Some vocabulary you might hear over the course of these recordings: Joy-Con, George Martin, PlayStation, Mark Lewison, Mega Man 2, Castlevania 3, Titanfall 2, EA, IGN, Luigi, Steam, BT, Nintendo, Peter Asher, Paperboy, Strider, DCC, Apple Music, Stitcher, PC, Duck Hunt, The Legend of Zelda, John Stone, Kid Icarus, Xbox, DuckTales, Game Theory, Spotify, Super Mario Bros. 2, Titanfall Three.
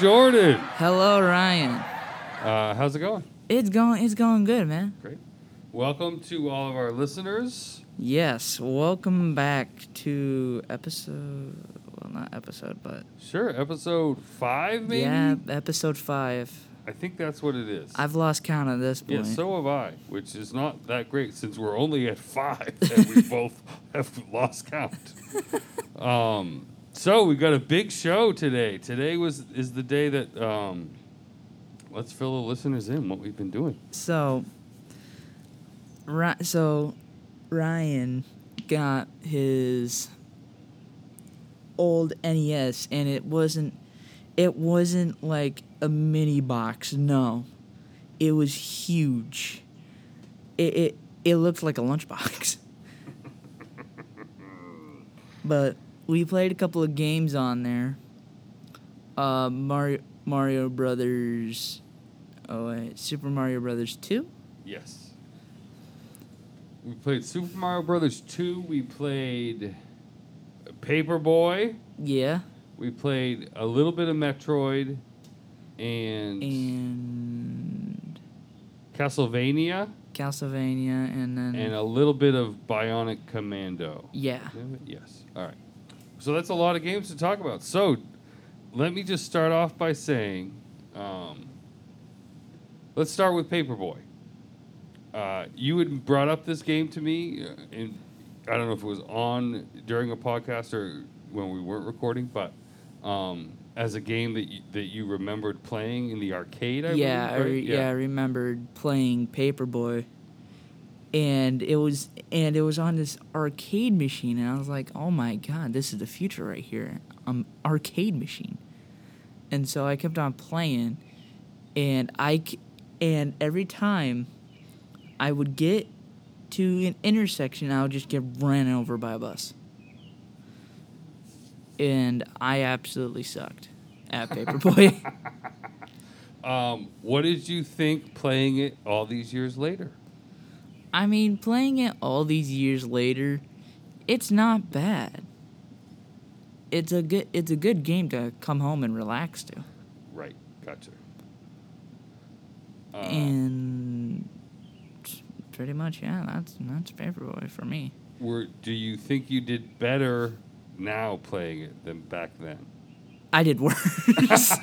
Jordan. Hello, Ryan. How's it going? It's going good, man. Great. Welcome to all of our listeners. Yes, welcome back to episode... Well, not episode, but... Sure, episode 5, maybe? Yeah, episode 5. I think that's what it is. I've lost count at this point. Yeah, so have I, which is not that great since we're only at 5 and we both have lost count. So we've got a big show today. Today is the day that... let's fill the listeners in what we've been doing. So Ryan got his old NES, and it wasn't like a mini box. No, it was huge. It looked like a lunchbox. But we played a couple of games on there. Mario Brothers. Oh wait, Super Mario Bros. 2. Yes. We played Super Mario Bros. 2. We played Paperboy. Yeah. We played a little bit of Metroid and Castlevania, and a little bit of Bionic Commando. Yeah. Yes. All right. So that's a lot of games to talk about. So let me just start off by saying, let's start with Paperboy. You had brought up this game to me, and I don't know if it was on during a podcast or when we weren't recording, but as a game that you remembered playing in the arcade, I believe, right? I remembered playing Paperboy, and it was on this arcade machine, and I was like, oh my god, this is the future right here, arcade machine, and so I kept on playing, and every time I would get to an intersection, I would just get ran over by a bus. And I absolutely sucked at Paperboy. What did you think playing it all these years later? I mean, playing it all these years later, it's not bad. It's a good game to come home and relax to. Right, gotcha. And... pretty much, yeah. That's Paperboy for me. Do you think you did better now playing it than back then? I did worse.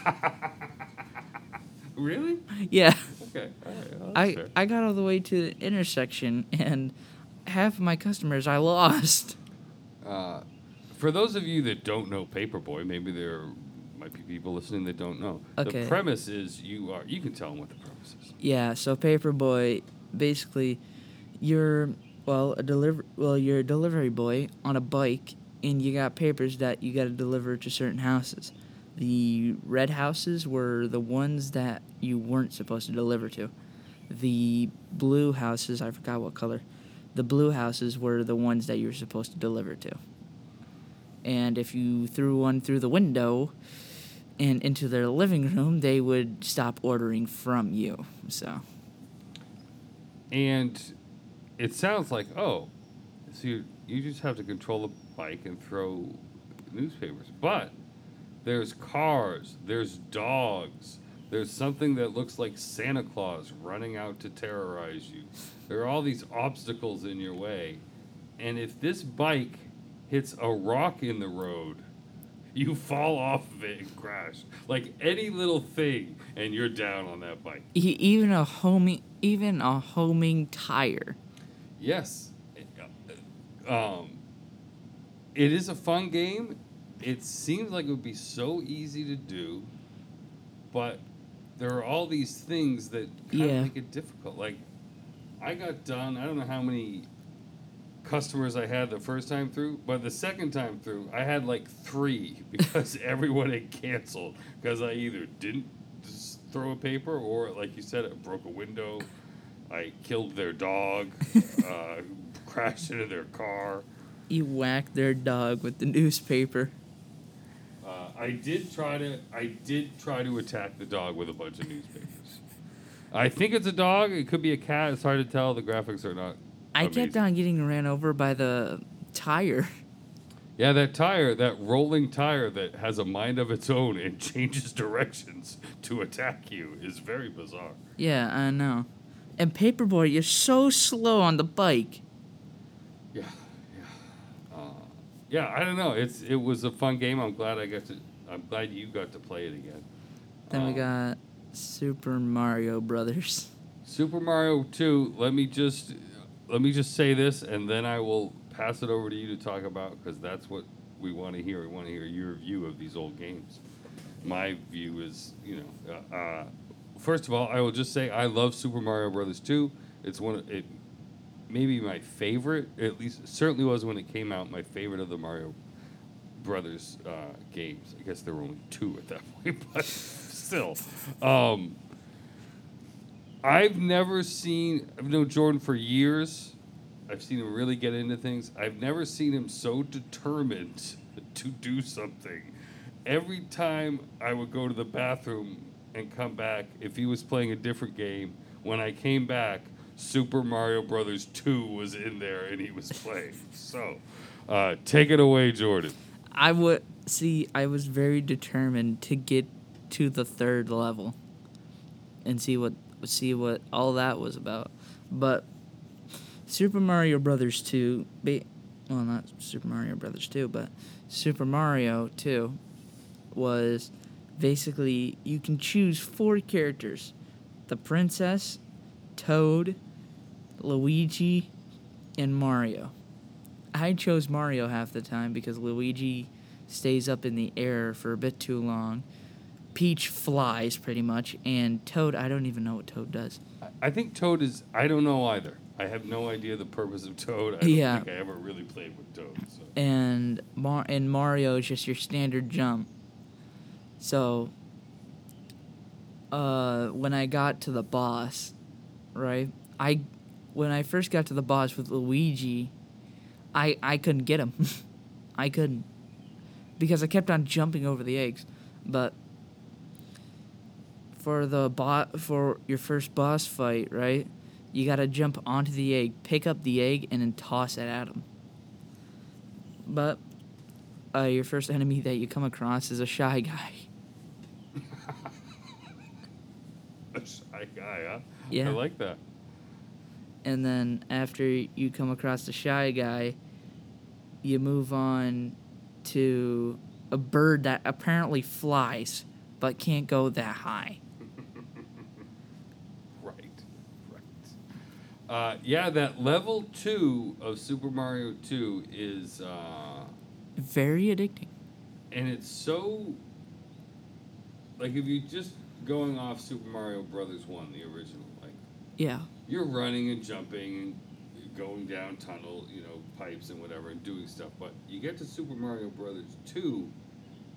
Really? Yeah. Okay. All right. Well, I got all the way to the intersection, and half of my customers I lost. For those of you that don't know Paperboy, maybe there might be people listening that don't know. Okay. The premise is you can tell them what the premise is. Yeah. So Paperboy. Basically, you're a delivery boy on a bike, and you got papers that you got to deliver to certain houses. The red houses were the ones that you weren't supposed to deliver to. The blue houses, I forgot what color, the blue houses were the ones that you were supposed to deliver to. And if you threw one through the window and into their living room, they would stop ordering from you, so... And it sounds like, so you just have to control the bike and throw newspapers. But there's cars, there's dogs, there's something that looks like Santa Claus running out to terrorize you. There are all these obstacles in your way. And if this bike hits a rock in the road, you fall off of it and crash. Like any little thing, and you're down on that bike. Even a homing tire. Yes. It is a fun game. It seems like it would be so easy to do, but there are all these things that kind of make it difficult. Like, I got done, I don't know how many customers I had the first time through, but the second time through, I had like 3 because everyone had canceled because I either didn't just throw a paper or, like you said, it broke a window. I killed their dog, crashed into their car. You whacked their dog with the newspaper. I did try to attack the dog with a bunch of newspapers. I think it's a dog. It could be a cat. It's hard to tell. The graphics are not amazing. I kept on getting ran over by the tire. Yeah, that tire, that rolling tire that has a mind of its own and changes directions to attack you is very bizarre. Yeah, I know. And Paperboy, you're so slow on the bike. Yeah. Yeah, I don't know. It was a fun game. I'm glad you got to play it again. Then we got Super Mario Bros. Super Mario 2. Let me just say this, and then I will pass it over to you to talk about, because that's what we want to hear. We want to hear your view of these old games. My view is, first of all, I will just say I love Super Mario Bros. 2. It's one of it, maybe my favorite. At least, it certainly was when it came out. My favorite of the Mario Brothers games. I guess there were only two at that point, but still. I've known Jordan for years. I've seen him really get into things. I've never seen him so determined to do something. Every time I would go to the bathroom and come back, if he was playing a different game, when I came back, Super Mario Bros. 2 was in there and he was playing. So, take it away, Jordan. I was very determined to get to the third level and see what all that was about. But Super Mario Bros. 2, not Super Mario Bros. 2, but Super Mario 2 was basically you can choose four characters: the princess, Toad, Luigi, and Mario. I chose Mario half the time because Luigi stays up in the air for a bit too long. Peach flies pretty much, and Toad, I don't even know what Toad does. I think Toad is, I don't know either. I have no idea the purpose of Toad. I don't think I ever really played with Toad. So. And Mario is just your standard jump. So, when I got to the boss, right? When I first got to the boss with Luigi, I couldn't get him. I couldn't. Because I kept on jumping over the eggs. But for your first boss fight, right? You gotta jump onto the egg, pick up the egg, and then toss it at him. But your first enemy that you come across is a shy guy. A shy guy, huh? Yeah. I like that. And then after you come across the shy guy, you move on to a bird that apparently flies but can't go that high. That level 2 of Super Mario 2 is... very addicting. And it's so... Like, if you're just going off Super Mario Bros. 1, the original, like... Yeah. You're running and jumping and going down tunnel, pipes and whatever, and doing stuff. But you get to Super Mario Bros. 2,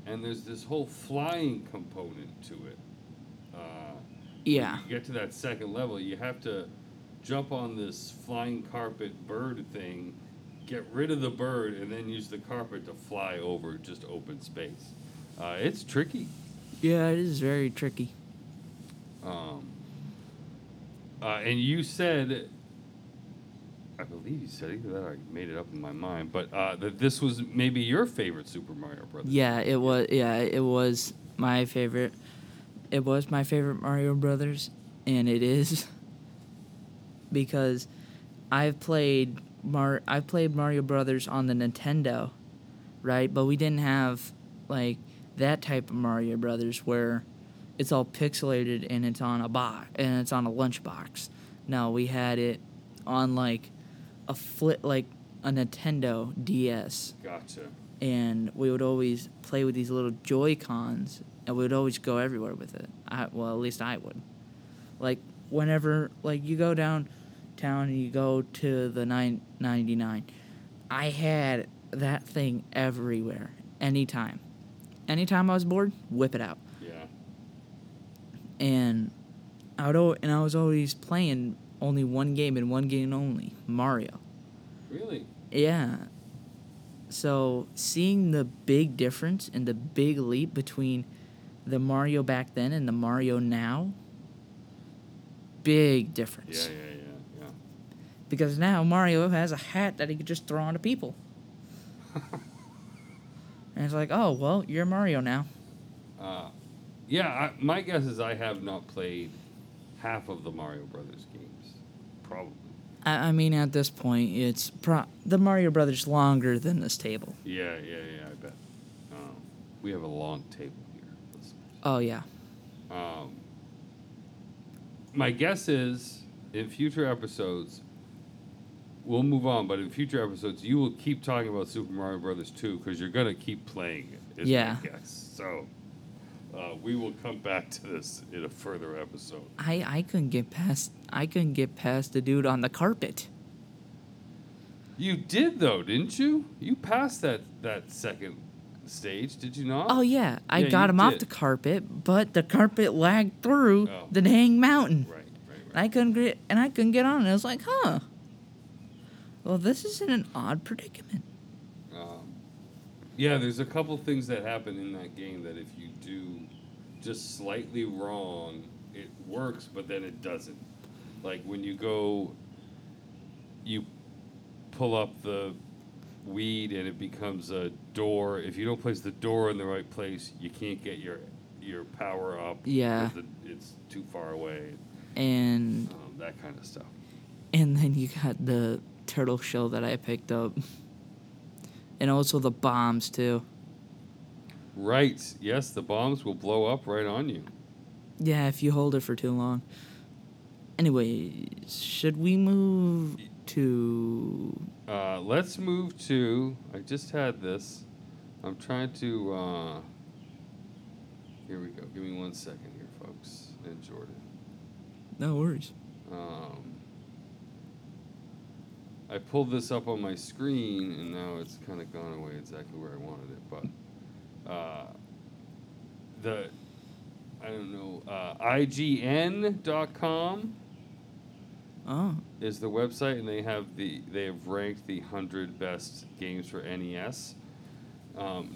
and there's this whole flying component to it. Yeah. You get to that second level, you have to... jump on this flying carpet bird thing, get rid of the bird, and then use the carpet to fly over just open space. It's tricky. Yeah, it is very tricky. And you said, I believe you said either that or I made it up in my mind, but that this was maybe your favorite Super Mario Bros. Yeah, it was. Yeah, it was my favorite. It was my favorite Mario Bros. And it is. Because I played Mario Brothers on the Nintendo, right? But we didn't have like that type of Mario Brothers where it's all pixelated and it's on a box and it's on a lunchbox. No, we had it on like a Nintendo DS. Gotcha. And we would always play with these little Joy-Cons, and we would always go everywhere with it. At least I would. Like, whenever, like, you go downtown and you go to the 999, I had that thing everywhere, anytime. Anytime I was bored, whip it out. Yeah. And I was always playing only one game and one game only, Mario. Really? Yeah. So seeing the big difference and the big leap between the Mario back then and the Mario now... big difference. Yeah. Because now Mario has a hat that he could just throw onto people. And it's like, oh, well, you're Mario now. Yeah, my guess is I have not played half of the Mario Brothers games, probably. I mean, at this point, it's the Mario Brothers longer than this table. Yeah, I bet. We have a long table here, listeners. Oh, yeah. My guess is, in future episodes, we'll move on, but in future episodes, you will keep talking about Super Mario Bros. 2 because you're going to keep playing it, is my guess. So we will come back to this in a further episode. I couldn't get past the dude on the carpet. You did, though, didn't you? You passed that second stage, did you not? Oh, yeah. I got him off the carpet, but the carpet lagged through the dang mountain. Right. I couldn't get on it. I was like, huh. Well, this is in an odd predicament. Yeah, there's a couple things that happen in that game that if you do just slightly wrong, it works, but then it doesn't. Like when you pull up the weed and it becomes a door. If you don't place the door in the right place, you can't get your power up. Yeah. It's too far away. And that kind of stuff. And then you got the turtle shell that I picked up, and also the bombs too. Right. Yes, the bombs will blow up right on you. Yeah, if you hold it for too long. Anyway, should we move to? Let's move to. I just had this. I'm trying to. Here we go. Give me 1 second here, folks, and Jordan. No worries. I pulled this up on my screen, and now it's kind of gone away exactly where I wanted it. But IGN.com is the website, and they have ranked the 100 best games for NES.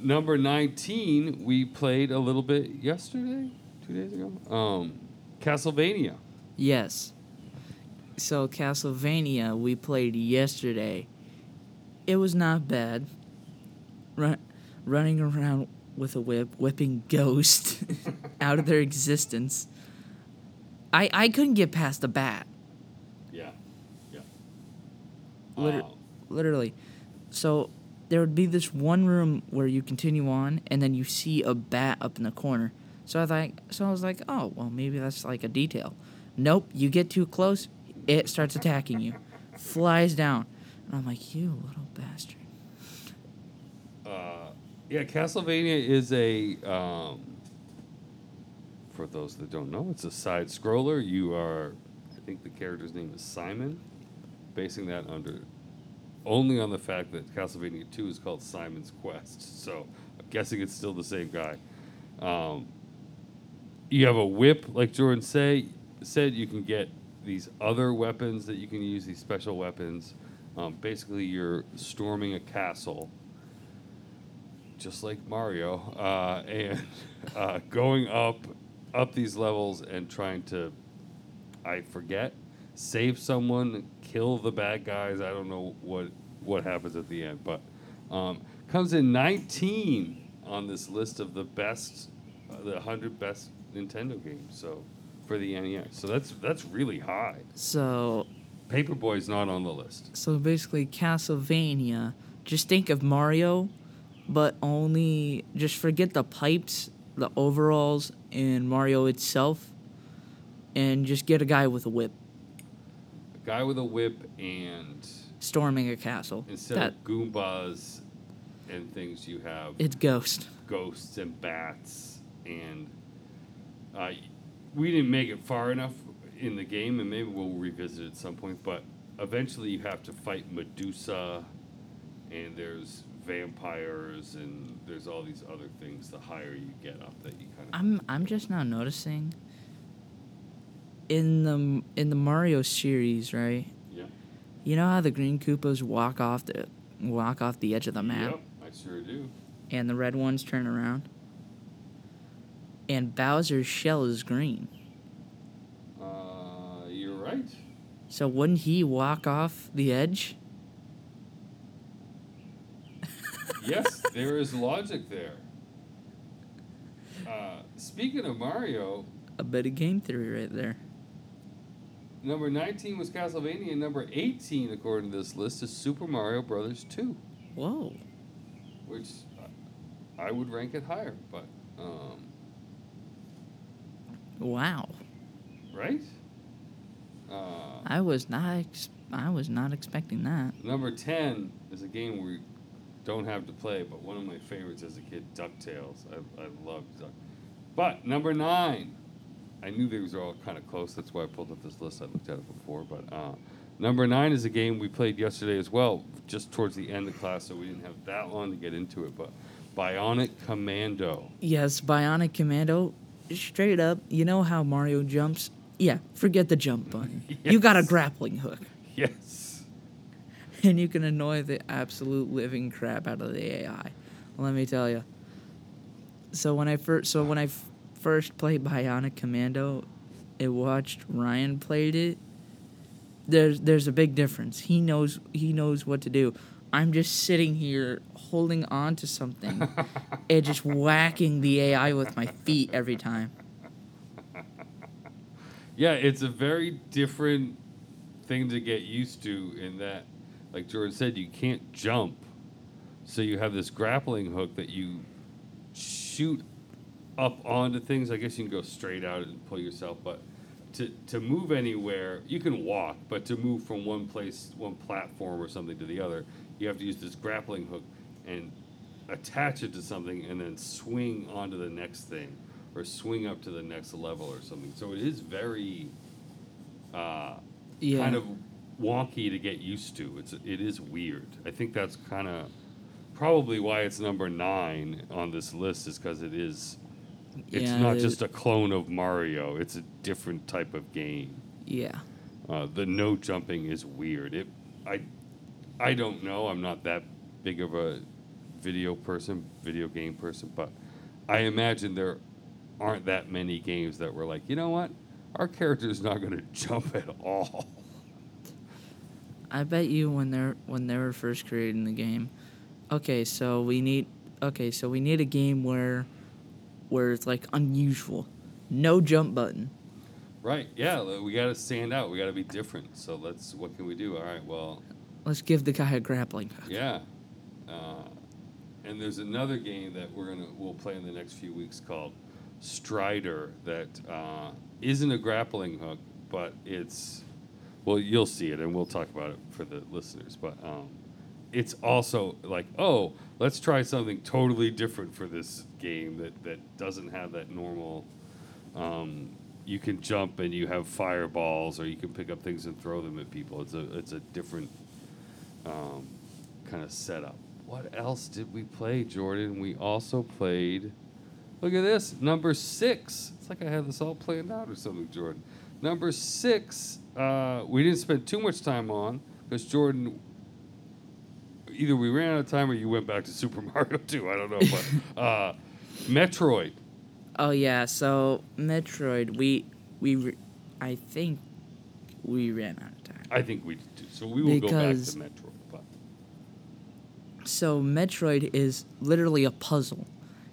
Number 19, we played a little bit yesterday, 2 days ago. Castlevania. Yes. So Castlevania, we played yesterday. It was not bad. Running around with a whip, whipping ghosts out of their existence. I couldn't get past the bat. Yeah. Literally. So there would be this one room where you continue on, and then you see a bat up in the corner. So I was like, oh, well, maybe that's like a detail. Nope, you get too close, it starts attacking you. Flies down. And I'm like, you little bastard. Yeah, Castlevania is a... for those that don't know, it's a side-scroller. You are... I think the character's name is Simon. Basing that only on the fact that Castlevania 2 is called Simon's Quest. So I'm guessing it's still the same guy. You have a whip, like Jordan said. You can get these other weapons that you can use, these special weapons. Basically, you're storming a castle, just like Mario, and going up these levels and trying to, I forget, save someone, kill the bad guys. I don't know what happens at the end, but comes in 19 on this list of the best, the 100 best Nintendo games. So. For the NES, so that's really high. So, Paperboy's not on the list. So basically, Castlevania. Just think of Mario, but only just forget the pipes, the overalls, and Mario itself, and just get a guy with a whip. A guy with a whip and storming a castle. Instead of Goombas and things, you have it's ghosts and bats and. We didn't make it far enough in the game, and maybe we'll revisit it at some point, but eventually you have to fight Medusa, and there's vampires, and there's all these other things the higher you get up that you kind of... I'm just now noticing, in the Mario series, right? Yeah. You know how the green Koopas walk off the edge of the map? Yep, I sure do. And the red ones turn around? And Bowser's shell is green. You're right. So wouldn't he walk off the edge? Yes, there is logic there. Speaking of Mario... A bit of Game Theory right there. Number 19 was Castlevania, and number 18, according to this list, is Super Mario Bros. 2. Whoa. Which I would rank it higher, but... wow. Right? I was not expecting that. Number 10 is a game we don't have to play, but one of my favorites as a kid, DuckTales. I loved DuckTales. But number 9, I knew these were all kind of close. That's why I pulled up this list. I looked at it before, but number 9 is a game we played yesterday as well, just towards the end of class, so we didn't have that long to get into it. But Bionic Commando. Yes, Bionic Commando. Straight up, you know how Mario jumps? Yeah, forget the jump button. Yes. You got a grappling hook. Yes. And you can annoy the absolute living crap out of the AI. Let me tell you. So when I first played Bionic Commando, I watched Ryan played it. There's a big difference. He knows what to do. I'm just sitting here holding on to something and just whacking the AI with my feet every time. Yeah, it's a very different thing to get used to in that, like Jordan said, you can't jump. So you have this grappling hook that you shoot up onto things. I guess you can go straight out and pull yourself, but to move anywhere, you can walk, but to move from one place, one platform or something to the other, you have to use this grappling hook and attach it to something and then swing onto the next thing or swing up to the next level or something. So it is very kind of wonky to get used to. It is weird. I think that's kind of probably why it's number 9 on this list, is because it is... It's not just a clone of Mario. It's a different type of game. Yeah. The no jumping is weird. I don't know. I'm not that big of a video game person, but I imagine there aren't that many games that were like, you know what? Our character's not going to jump at all. I bet you when they were first creating the game, okay, so we need a game where it's like unusual. No jump button. Right, yeah, we got to stand out. We got to be different. So what can we do? All right, well... Let's give the guy a grappling hook. Yeah. And there's another game that we'll play in the next few weeks called Strider that isn't a grappling hook, but it's... Well, you'll see it, and we'll talk about it for the listeners, but it's also like, oh, let's try something totally different for this game that doesn't have that normal... you can jump and you have fireballs, or you can pick up things and throw them at people. It's a different kind of setup. What else did we play, Jordan? We also played... Look at this, number 6. It's like I had this all planned out or something, Jordan. Number 6, we didn't spend too much time on, because Jordan... Either we ran out of time or you went back to Super Mario 2. I don't know, but Metroid. Oh yeah, so Metroid, I think we ran out of time. I think we did too. So we will go back to Metroid. But. So Metroid is literally a puzzle.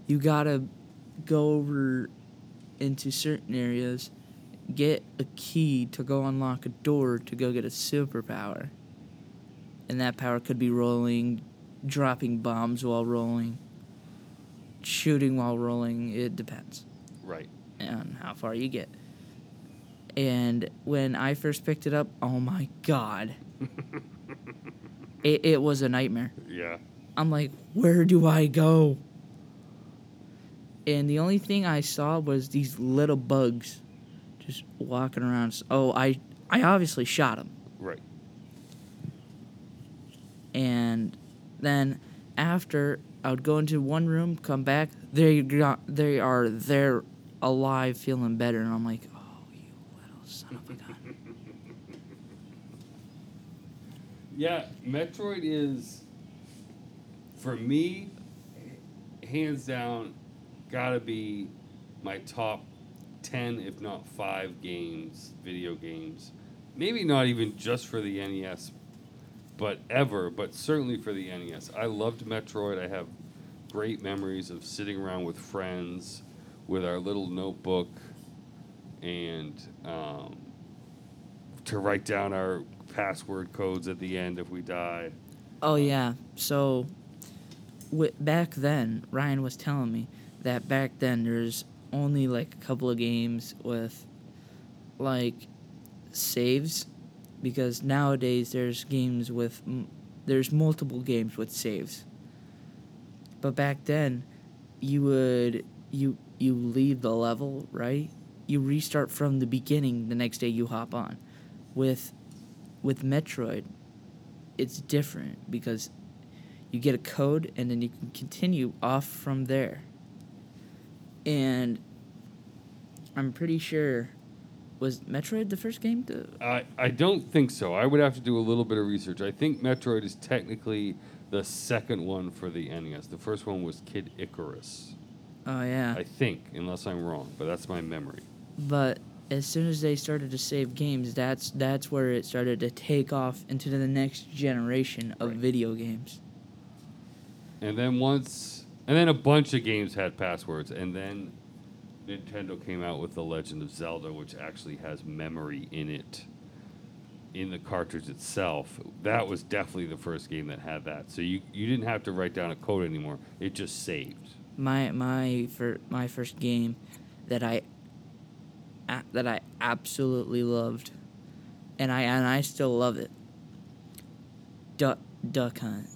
You gotta go over into certain areas, get a key to go unlock a door to go get a superpower. And that power could be rolling, dropping bombs while rolling, shooting while rolling. It depends. Right. And how far you get. And when I first picked it up, oh my God. it was a nightmare. Yeah. I'm like, where do I go? And the only thing I saw was these little bugs just walking around. Oh, I obviously shot them. Right. And then after, I would go into one room, come back, they're alive, feeling better. And I'm like, oh, you little son of a gun. Yeah, Metroid is, for me, hands down, gotta be my top 10, if not 5 video games. Maybe not even just for the NES, but ever, but certainly for the NES. I loved Metroid. I have great memories of sitting around with friends with our little notebook and to write down our password codes at the end if we die. Oh, yeah. So back then, Ryan was telling me that back then there's only like a couple of games with like saves, because nowadays there's games with there's multiple games with saves. But back then, you leave the level, right? You restart from the beginning the next day you hop on. With Metroid, it's different because you get a code and then you can continue off from there. And I'm pretty sure, was Metroid the first game to... I don't think so. I would have to do a little bit of research. I think Metroid is technically the second one for the NES. The first one was Kid Icarus. Oh, yeah. I think, unless I'm wrong, but that's my memory. But as soon as they started to save games, that's where it started to take off into the next generation of video games. And then a bunch of games had passwords, and then Nintendo came out with The Legend of Zelda, which actually has memory in it, in the cartridge itself. That was definitely the first game that had that. So you didn't have to write down a code anymore. It just saved. My first game that I absolutely loved, and I still love it, Duck Hunt.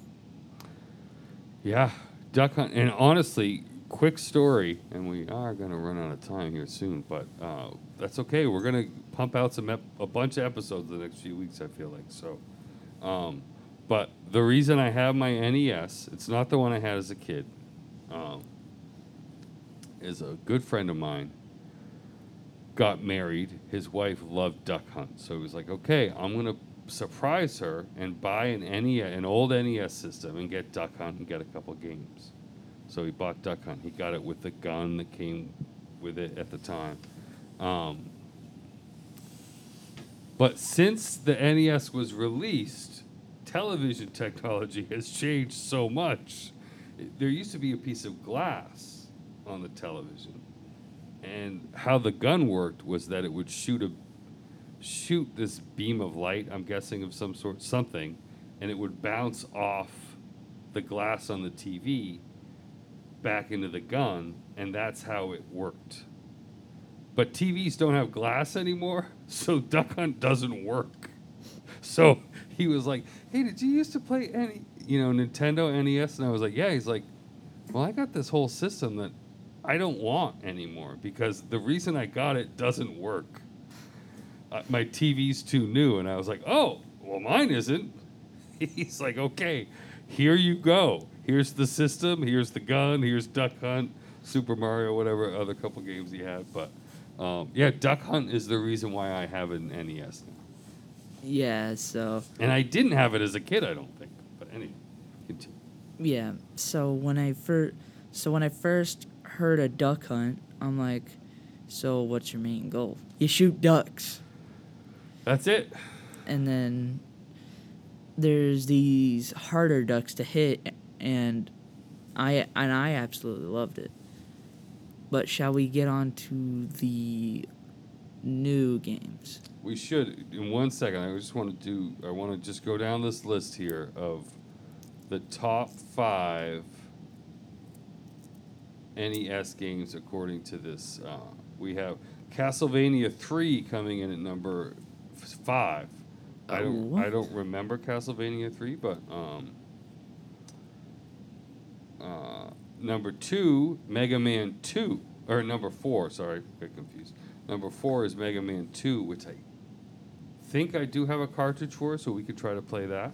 Yeah, Duck Hunt. And honestly, quick story, and we are going to run out of time here soon, but that's okay. We're going to pump out a bunch of episodes the next few weeks, I feel like. So, but the reason I have my NES, it's not the one I had as a kid, is a good friend of mine got married. His wife loved Duck Hunt, so he was like, okay, I'm going to surprise her and buy an old NES system and get Duck Hunt and get a couple games. So he bought Duck Hunt. He got it with the gun that came with it at the time. But since the NES was released, television technology has changed so much. There used to be a piece of glass on the television. And how the gun worked was that it would shoot this beam of light, I'm guessing of some sort, something, and it would bounce off the glass on the TV back into the gun, and that's how it worked. But TVs don't have glass anymore, so Duck Hunt doesn't work. So he was like, hey, did you used to play Nintendo NES? And I was like, yeah. He's like, well, I got this whole system that I don't want anymore because the reason I got it doesn't work. My TV's too new. And I was like, oh, well, mine isn't. He's like, okay, here you go. Here's the system, here's the gun, here's Duck Hunt, Super Mario, whatever other couple games he had. But, Duck Hunt is the reason why I have an NES now. Yeah, so... And I didn't have it as a kid, I don't think. But anyway, continue. Yeah, so when I first heard of Duck Hunt, I'm like, so what's your main goal? You shoot ducks. That's it. And then there's these harder ducks to hit... And I absolutely loved it. But shall we get on to the new games? We should. In 1 second, I want to just go down this list here of the top 5 NES games according to this. We have Castlevania 3 coming in at number 5. Oh, I don't remember Castlevania 3, but number 2, Mega Man 2. Or number 4, sorry, I got confused. Number 4 is Mega Man 2, which I think I do have a cartridge for, so we could try to play that.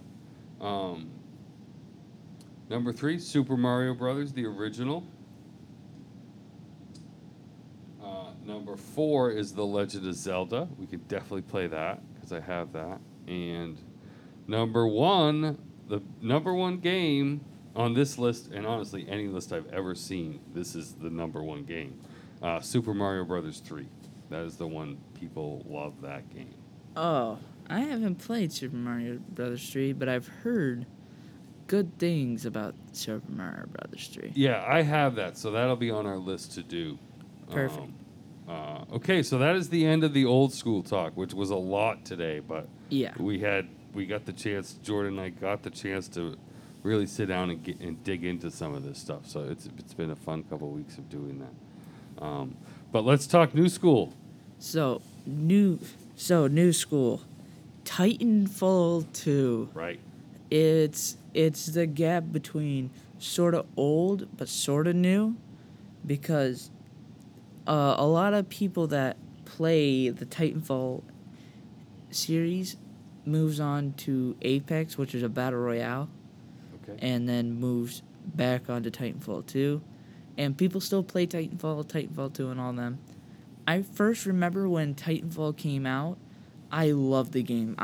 Number 3, Super Mario Bros., the original. Number 4 is The Legend of Zelda. We could definitely play that, because I have that. And the number one game... on this list, and honestly, any list I've ever seen, this is the number one game. Super Mario Bros. 3. That is the one people love that game. Oh, I haven't played Super Mario Bros. 3, but I've heard good things about Super Mario Bros. 3. Yeah, I have that, so that'll be on our list to do. Perfect. Okay, so that is the end of the old school talk, which was a lot today, but yeah, Jordan and I got the chance to really sit down and dig into some of this stuff. So it's been a fun couple of weeks of doing that. But let's talk new school. So new school, Titanfall 2. Right. It's the gap between sort of old but sort of new, because a lot of people that play the Titanfall series moves on to Apex, which is a battle royale, okay, and then moves back onto Titanfall 2. And people still play Titanfall 2 and all them. I first remember when Titanfall came out, I loved the game.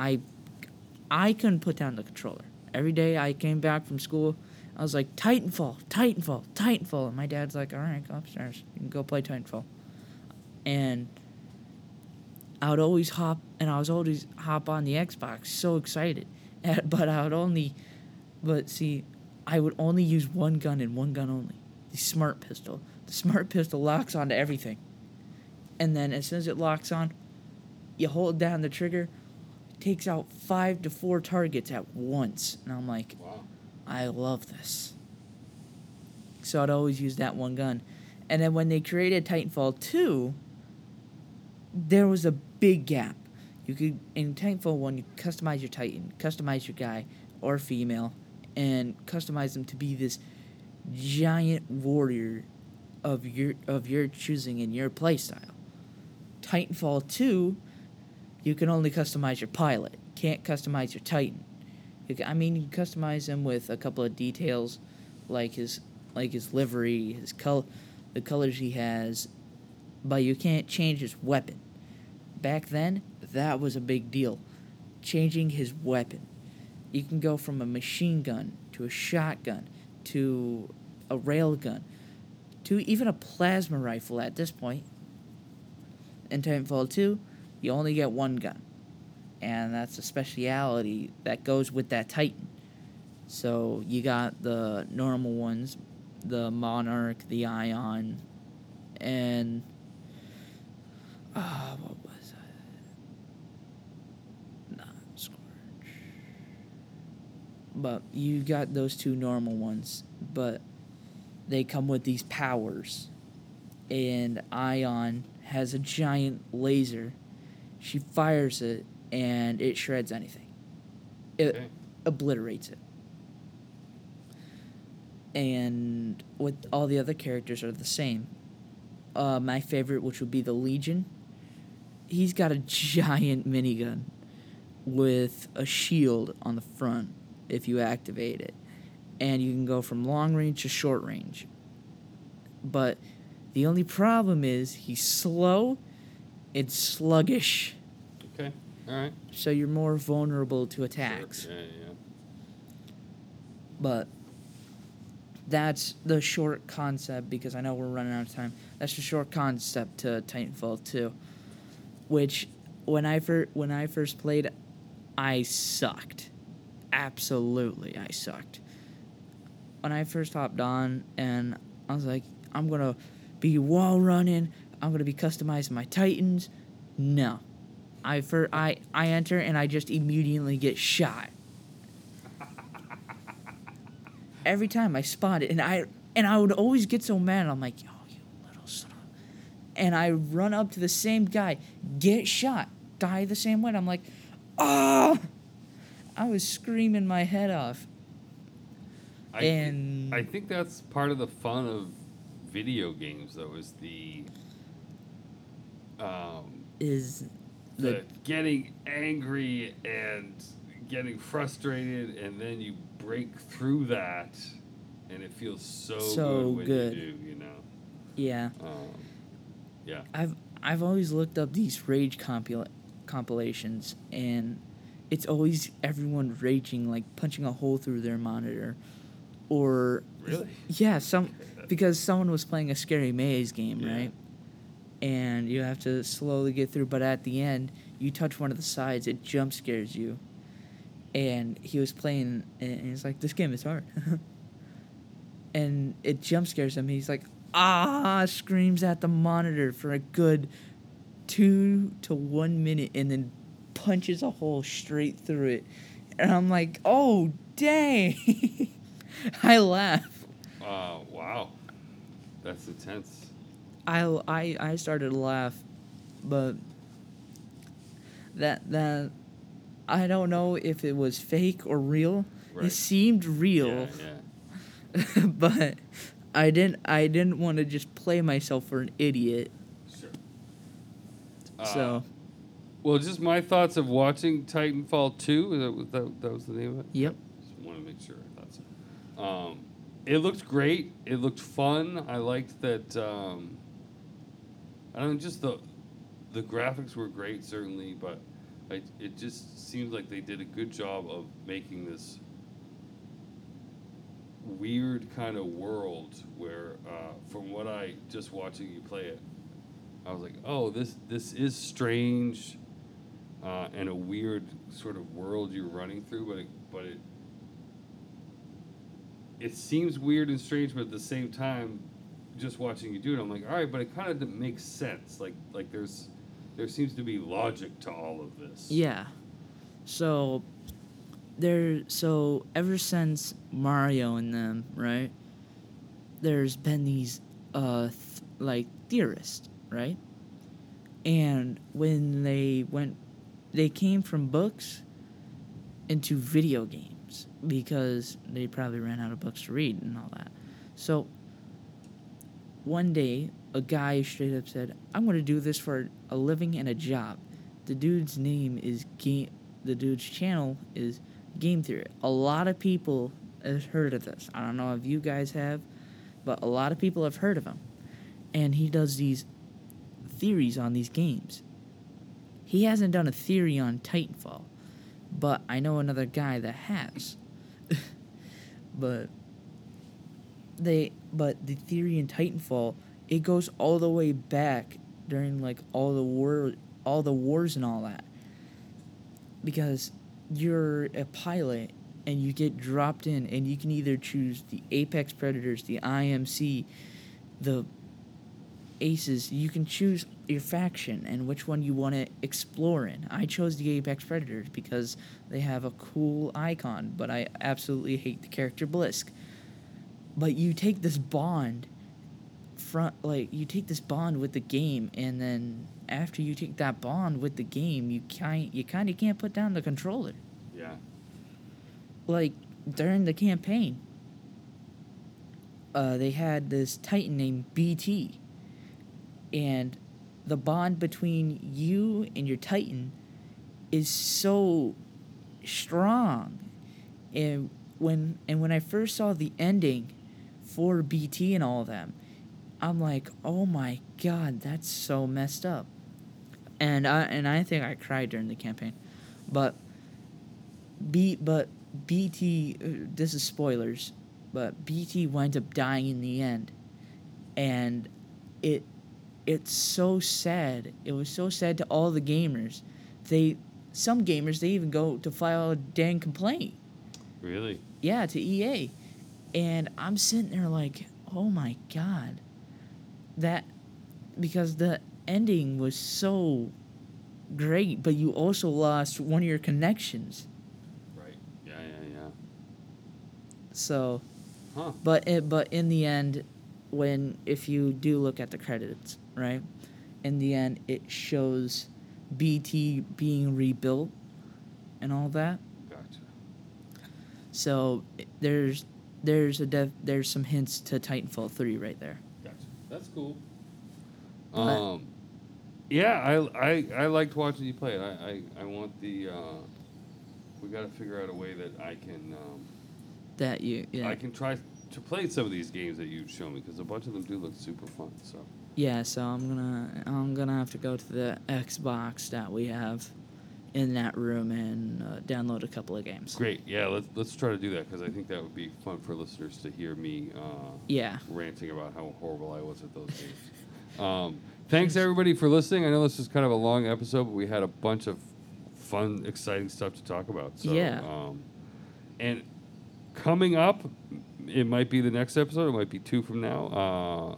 I couldn't put down the controller. Every day I came back from school, I was like, Titanfall. And my dad's like, all right, go upstairs. You can go play Titanfall. And I would always hop on the Xbox, so excited. But I would only use one gun and one gun only, the smart pistol. The smart pistol locks onto everything. And then as soon as it locks on, you hold down the trigger, takes out 5 to 4 targets at once. And I'm like, wow, I love this. So I'd always use that one gun. And then when they created Titanfall 2, there was a big gap. You could, in Titanfall 1, you customize your Titan, customize your guy or female, and customize them to be this giant warrior of your choosing in your playstyle. Titanfall 2, you can only customize your pilot. Can't customize your Titan. You can customize him with a couple of details, like his livery, his the colors he has, but you can't change his weapon. Back then, that was a big deal, changing his weapon. You can go from a machine gun to a shotgun to a rail gun to even a plasma rifle at this point. In Titanfall 2, you only get one gun, and that's a speciality that goes with that Titan. So you got the normal ones, the Monarch, the Ion, and what was it? Not Scourge. But you got those two normal ones, but they come with these powers. And Ion has a giant laser. She fires it, and it shreds anything. It obliterates it. And with all the other characters are the same. My favorite, which would be the Legion. He's got a giant minigun with a shield on the front if you activate it. And you can go from long range to short range. But the only problem is he's slow and sluggish. Okay, all right. So you're more vulnerable to attacks. Sure. Yeah. But that's the short concept, because I know we're running out of time. That's the short concept to Titanfall 2, which when I first played, I sucked. Absolutely, I sucked. When I first hopped on, and I was like, I'm going to be wall running, I'm going to be customizing my Titans. No. I enter, and I just immediately get shot. Every time I spotted, and I would always get so mad, I'm like, oh, you little son of a... And I run up to the same guy, get shot, die the same way, and I'm like, oh! I was screaming my head off. I think that's part of the fun of video games, though, is the getting angry and getting frustrated, and then you break through that, and it feels so good when you do, you know? Yeah. Yeah. I've always looked up these rage compilations, and it's always everyone raging, like punching a hole through their monitor. Or really? Yeah, because someone was playing a scary maze game, yeah, right? and you have to slowly get through, but at the end, you touch one of the sides, it jump scares you. And he was playing, and he's like, this game is hard. And it jump scares him, he's like, ah, screams at the monitor for a good 2 to 1 minute, and then punches a hole straight through it. And I'm like, oh, dang. I laugh. Wow. That's intense. I started to laugh, but that I don't know if it was fake or real. Right. It seemed real. Yeah. But I didn't want to just play myself for an idiot. Sure. Well, just my thoughts of watching Titanfall 2. That was the name of it? Yep. Just want to make sure I thought so. It looked great. It looked fun. I liked that. I don't know, just the graphics were great, certainly, but it just seems like they did a good job of making this weird kind of world where, from what I just watching you play it, I was like, oh, this is strange. And a weird sort of world you're running through, but it seems weird and strange, but at the same time, just watching you do it, I'm like, all right, but it kind of makes sense. Like there seems to be logic to all of this. Yeah. So ever since Mario and them, right? There's been these theorists, right? And when they came from books into video games because they probably ran out of books to read and all that. So one day, a guy straight up said, I'm going to do this for a living and a job. The dude's name is the dude's channel is Game Theory. A lot of people have heard of this. I don't know if you guys have, but a lot of people have heard of him. And he does these theories on these games. He hasn't done a theory on Titanfall, but I know another guy that has. But the theory in Titanfall, it goes all the way back during all the wars and all that. Because you're a pilot and you get dropped in, and you can either choose the Apex Predators, the IMC, the Aces. You can choose your faction and which one you want to explore in. I chose the Apex Predators because they have a cool icon, but I absolutely hate the character Blisk. But you take this bond with the game, and then after you take that bond with the game, you kind of can't put down the controller. Yeah. Like during the campaign, they had this Titan named BT, and the bond between you and your Titan is so strong, and when I first saw the ending for BT and all of them, I'm like, oh my god, that's so messed up. And I think I cried during the campaign. But BT, this is spoilers, but BT winds up dying in the end. And it's so sad. It was so sad to all the gamers. Some gamers even go to file a dang complaint. Really? Yeah, to EA. And I'm sitting there like, oh my god. That, because the ending was so great, but you also lost one of your connections. Right. Yeah. So, huh. But in the end, if you do look at the credits, right? In the end, it shows BT being rebuilt and all that. Gotcha. So there's some hints to Titanfall 3 right there. That's cool. I liked watching you play it. I want the. We got to figure out a way that I can. I can try to play some of these games that you've shown me, because a bunch of them do look super fun. So. Yeah, so I'm gonna have to go to the Xbox that we have in that room and download a couple of games. Great. Yeah, let's try to do that, because I think that would be fun for listeners to hear me ranting about how horrible I was at those games. Thanks, everybody, for listening. I know this is kind of a long episode, but we had a bunch of fun, exciting stuff to talk about. So, yeah. And coming up, it might be the next episode. It might be two from now.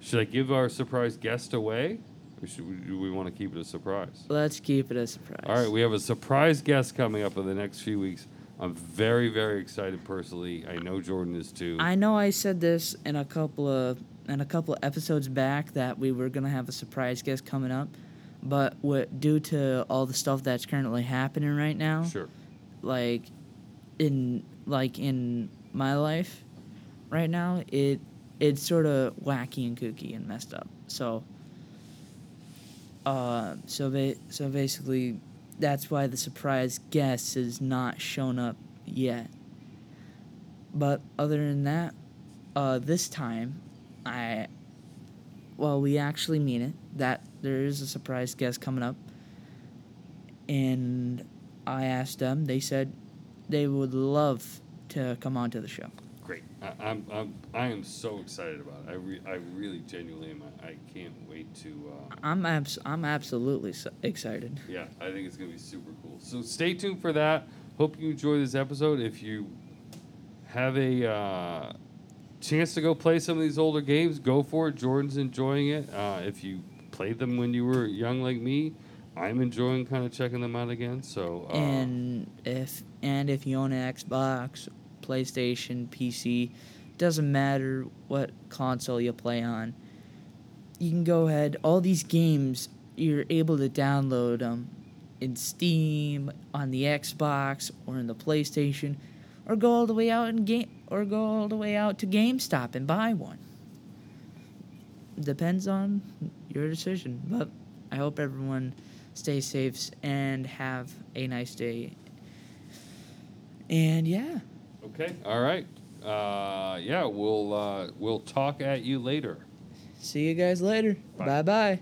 Should I give our surprise guest away? Or do we want to keep it a surprise? Let's keep it a surprise. All right, we have a surprise guest coming up in the next few weeks. I'm very, very excited personally. I know Jordan is too. I know I said this in a couple of episodes back that we were going to have a surprise guest coming up, but due to all the stuff that's currently happening right now, sure, like in my life right now, it's sort of wacky and kooky and messed up. So basically, that's why the surprise guest has not shown up yet. But other than that, this time, we actually mean it, that there is a surprise guest coming up. And I asked them, they said they would love to come on to the show. Great. I am so excited about it. I really genuinely am. I can't wait to... I'm absolutely excited. Yeah, I think it's going to be super cool. So stay tuned for that. Hope you enjoy this episode. If you have a chance to go play some of these older games, go for it. Jordan's enjoying it. If you played them when you were young like me, I'm enjoying kind of checking them out again. So And if you own an Xbox, PlayStation, PC, doesn't matter what console you play on, you can go ahead. All these games, you're able to download them in Steam, on the Xbox, or in the PlayStation, or go all the way out to GameStop and buy one. Depends on your decision. But I hope everyone stays safe and have a nice day. And yeah. Okay. All right. We'll talk at you later. See you guys later. Bye bye.